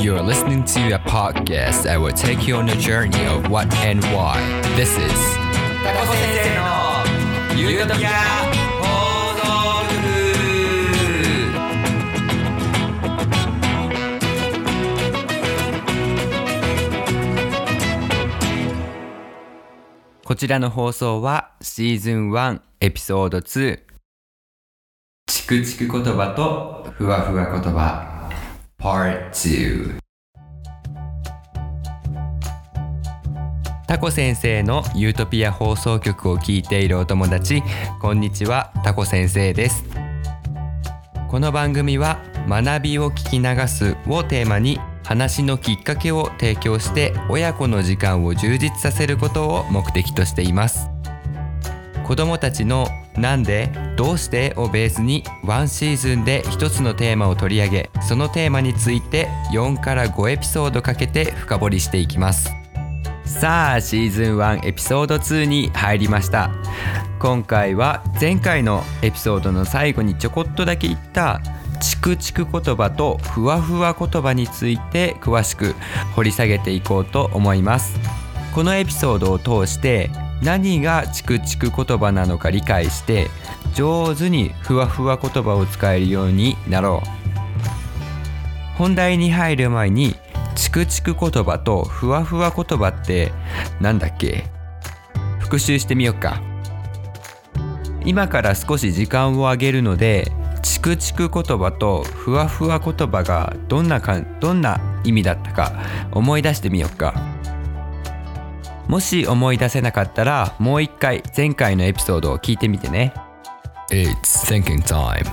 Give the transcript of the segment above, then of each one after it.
You're listening to a podcast that will take you on a journey of what and why. This is タコ先生のユートピア放送局。こちらの放送はシーズン1エピソード2チクチク言葉とふわふわ言葉Part 2 タコ先生のユートピア放送局を聞いているお友達、こんにちは、タコ先生です。この番組は学びを聞き流すをテーマに、話のきっかけを提供して親子の時間を充実させることを目的としています。子どもたちのなんで、どうしてをベースに1シーズンで1つのテーマを取り上げ、そのテーマについて4から5エピソードかけて深掘りしていきます。さあ、シーズン1エピソード2に入りました。今回は前回のエピソードの最後にちょこっとだけ言ったチクチク言葉とふわふわ言葉について詳しく掘り下げていこうと思います。このエピソードを通して何がチクチク言葉なのか理解して、上手にふわふわ言葉を使えるようになろう。本題に入る前に、チクチク言葉とふわふわ言葉ってなんだっけ、復習してみようか。今から少し時間をあげるので、チクチク言葉とふわふわ言葉がどんな意味だったか思い出してみようか。もし思い出せなかったら、もう一回前回のエピソードを聞いてみてね。 It's thinking time。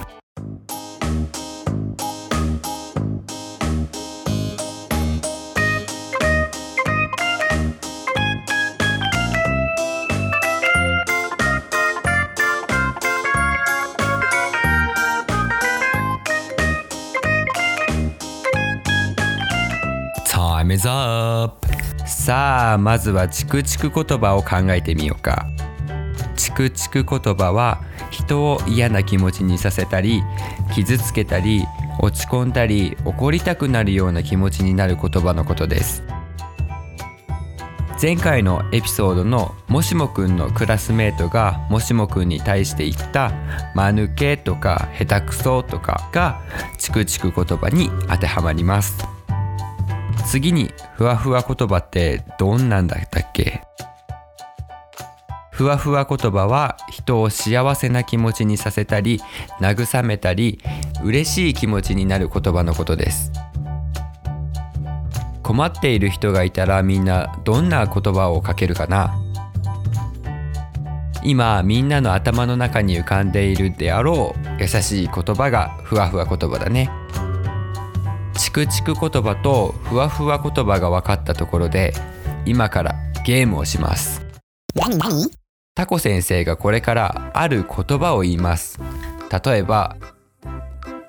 Time is up。さあ、まずはチクチク言葉を考えてみようか。チクチク言葉は人を嫌な気持ちにさせたり、傷つけたり、落ち込んだり、怒りたくなるような気持ちになる言葉のことです。前回のエピソードのもしもくんのクラスメートがもしもくんに対して言った間抜けとか下手くそとかがチクチク言葉に当てはまります。次に、ふわふわ言葉ってどんなんだったっけ？ふわふわ言葉は人を幸せな気持ちにさせたり、慰めたり、嬉しい気持ちになる言葉のことです。困っている人がいたら、みんなどんな言葉をかけるかな？今みんなの頭の中に浮かんでいるであろう優しい言葉がふわふわ言葉だね。チクチク言葉とふわふわ言葉が分かったところで、今からゲームをします。タコ先生がこれからある言葉を言います。例えば、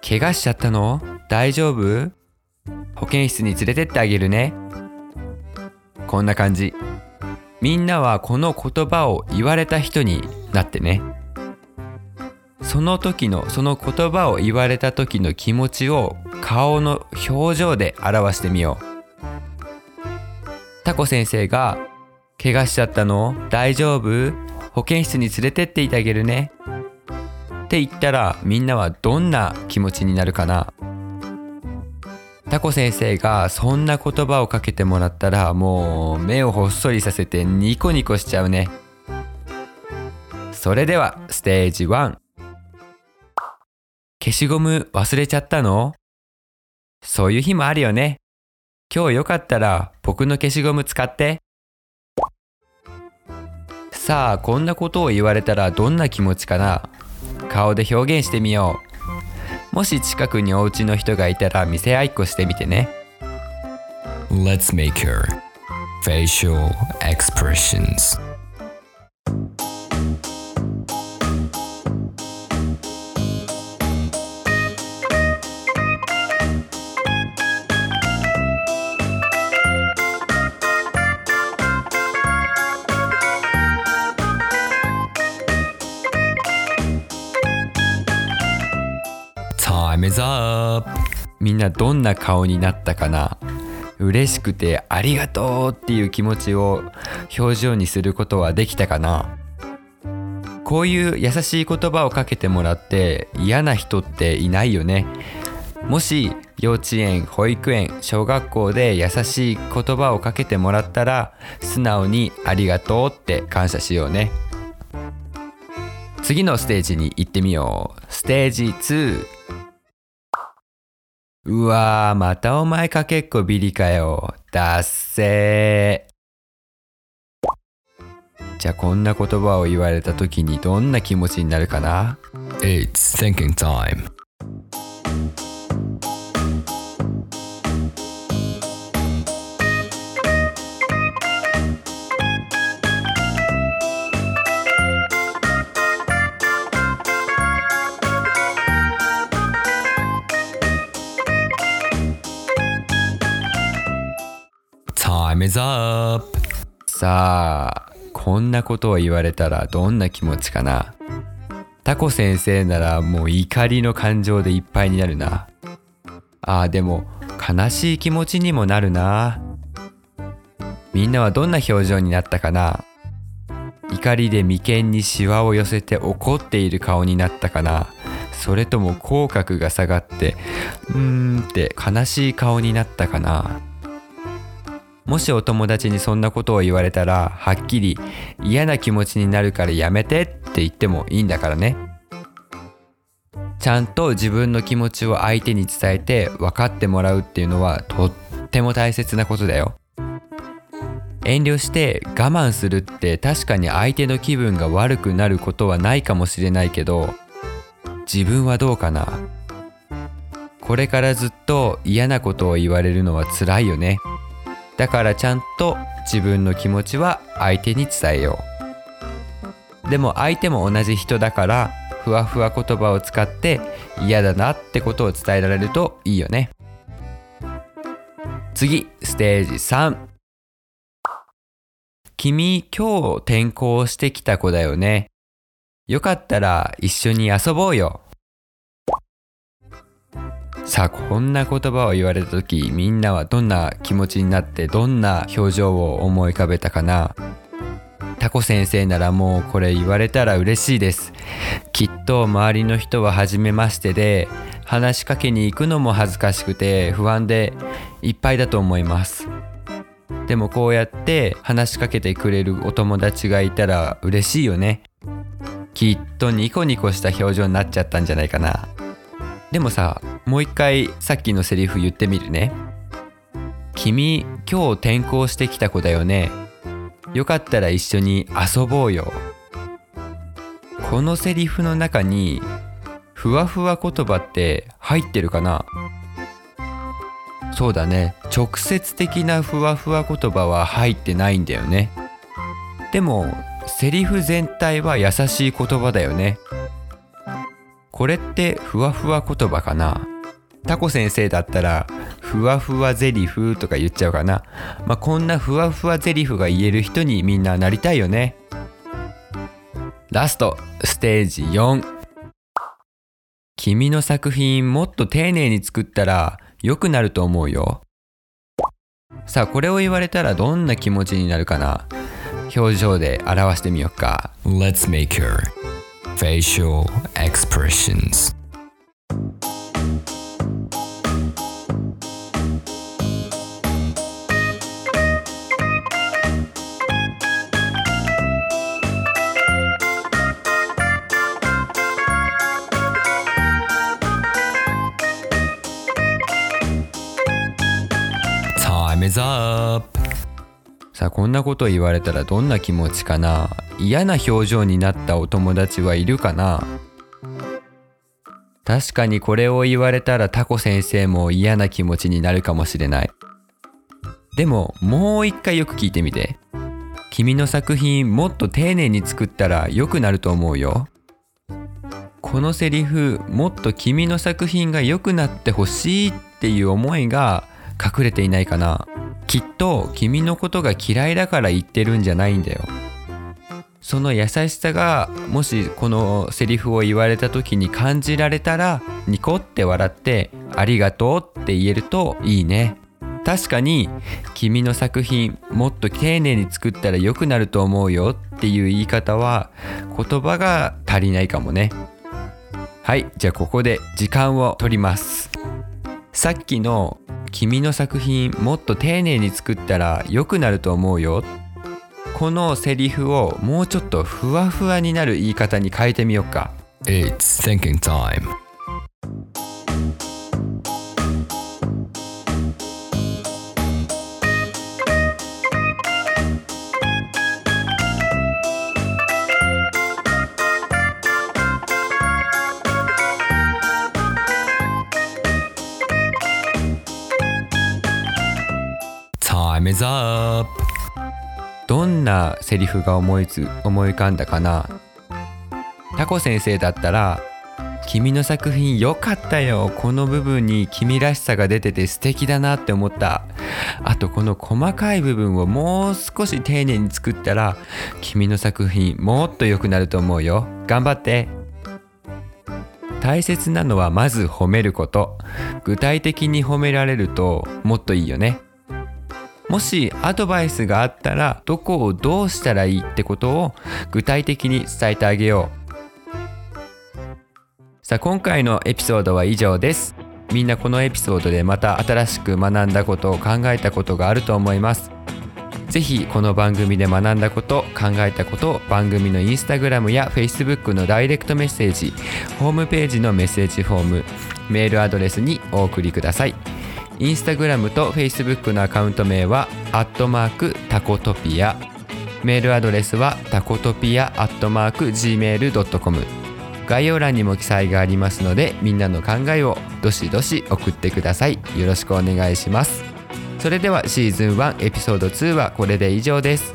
怪我しちゃったの？大丈夫？保健室に連れてってあげるね。こんな感じ。みんなはこの言葉を言われた人になってね。その言葉を言われた時の気持ちを顔の表情で表してみよう。タコ先生が怪我しちゃったの？大丈夫？保健室に連れてっていてあげるねって言ったら、みんなはどんな気持ちになるかな？タコ先生がそんな言葉をかけてもらったら、もう目をほっそりさせてニコニコしちゃうね。それではステージ1。消しゴム忘れちゃったの？そういう日もあるよね。今日よかったら僕の消しゴム使って。さあ、こんなことを言われたらどんな気持ちかな？顔で表現してみよう。もし近くにお家の人がいたら見せ合いっこしてみてね。Let's make her facial expressions。みんなどんな顔になったかな。嬉しくてありがとうっていう気持ちを表情にすることはできたかな。こういう優しい言葉をかけてもらって嫌な人っていないよね。もし幼稚園、保育園、小学校で優しい言葉をかけてもらったら、素直にありがとうって感謝しようね。次のステージに行ってみよう。ステージ2。うわー、またお前かけっこビリかよ。だっせー。じゃあこんな言葉を言われた時にどんな気持ちになるかな？ It's thinking time。さあ、こんなことを言われたらどんな気持ちかな。タコ先生ならもう怒りの感情でいっぱいになるな。あ、でも悲しい気持ちにもなるな。みんなはどんな表情になったかな。怒りで眉間にシワを寄せて怒っている顔になったかな。それとも口角が下がってうーんって悲しい顔になったかな。もしお友達にそんなことを言われたら、はっきり嫌な気持ちになるからやめてって言ってもいいんだからね。ちゃんと自分の気持ちを相手に伝えて分かってもらうっていうのはとっても大切なことだよ。遠慮して我慢するって確かに相手の気分が悪くなることはないかもしれないけど、自分はどうかな。これからずっと嫌なことを言われるのは辛いよね。だからちゃんと自分の気持ちは相手に伝えよう。でも相手も同じ人だから、ふわふわ言葉を使って嫌だなってことを伝えられるといいよね。次、ステージ3。君、今日転校してきた子だよね。よかったら一緒に遊ぼうよ。さあ、こんな言葉を言われた時、みんなはどんな気持ちになってどんな表情を思い浮かべたかな。タコ先生ならもうこれ言われたら嬉しいです。きっと周りの人は初めましてで、話しかけに行くのも恥ずかしくて不安でいっぱいだと思います。でもこうやって話しかけてくれるお友達がいたら嬉しいよね。きっとニコニコした表情になっちゃったんじゃないかな。でもさ、もう一回さっきのセリフ言ってみるね。君、今日転校してきた子だよね。よかったら一緒に遊ぼうよ。このセリフの中にふわふわ言葉って入ってるかな。そうだね、直接的なふわふわ言葉は入ってないんだよね。でもセリフ全体は優しい言葉だよね。これってふわふわ言葉かな。タコ先生だったらふわふわゼリフとか言っちゃうかな。まあ、こんなふわふわゼリフが言える人にみんななりたいよね。ラスト、ステージ4。君の作品もっと丁寧に作ったら良くなると思うよ。さあ、これを言われたらどんな気持ちになるかな。表情で表してみようか。 Let's make her facial expressions。 Time is up。 さあ、こんなことを言われたらどんな気持ちかな。嫌な表情になったお友達はいるかな。確かにこれを言われたらタコ先生も嫌な気持ちになるかもしれない。でももう一回よく聞いてみて。君の作品もっと丁寧に作ったら良くなると思うよ。このセリフ、もっと君の作品が良くなってほしいっていう思いが隠れていないかな。きっと君のことが嫌いだから言ってるんじゃないんだよ。その優しさがもしこのセリフを言われた時に感じられたら、ニコって笑ってありがとうって言えるといいね。確かに君の作品もっと丁寧に作ったら良くなると思うよっていう言い方は言葉が足りないかもね。はい、じゃあここで時間を取ります。さっきの君の作品もっと丁寧に作ったら良くなると思うよ。このセリフをもうちょっとふわふわになる言い方に変えてみようか。It's thinking time.どんなセリフが思い浮かんだかな。タコ先生だったら君の作品良かったよ、この部分に君らしさが出てて素敵だなって思った、あとこの細かい部分をもう少し丁寧に作ったら君の作品もっと良くなると思うよ、頑張って。大切なのはまず褒めること。具体的に褒められるともっといいよね。もしアドバイスがあったらどこをどうしたらいいってことを具体的に伝えてあげよう。さあ今回のエピソードは以上です。みんなこのエピソードでまた新しく学んだことを考えたことがあると思います。ぜひこの番組で学んだこと考えたことを番組のインスタグラムやフェイスブックのダイレクトメッセージ、ホームページのメッセージフォーム、メールアドレスにお送りください。インスタグラムとフェイスブックのアカウント名は@タコトピア、メールアドレスはtakotopia@gmail.com、 概要欄にも記載がありますのでみんなの考えをどしどし送ってください。よろしくお願いします。それではシーズン1エピソード2はこれで以上です。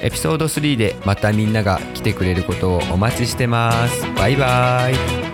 エピソード3でまたみんなが来てくれることをお待ちしてます。バイバイ。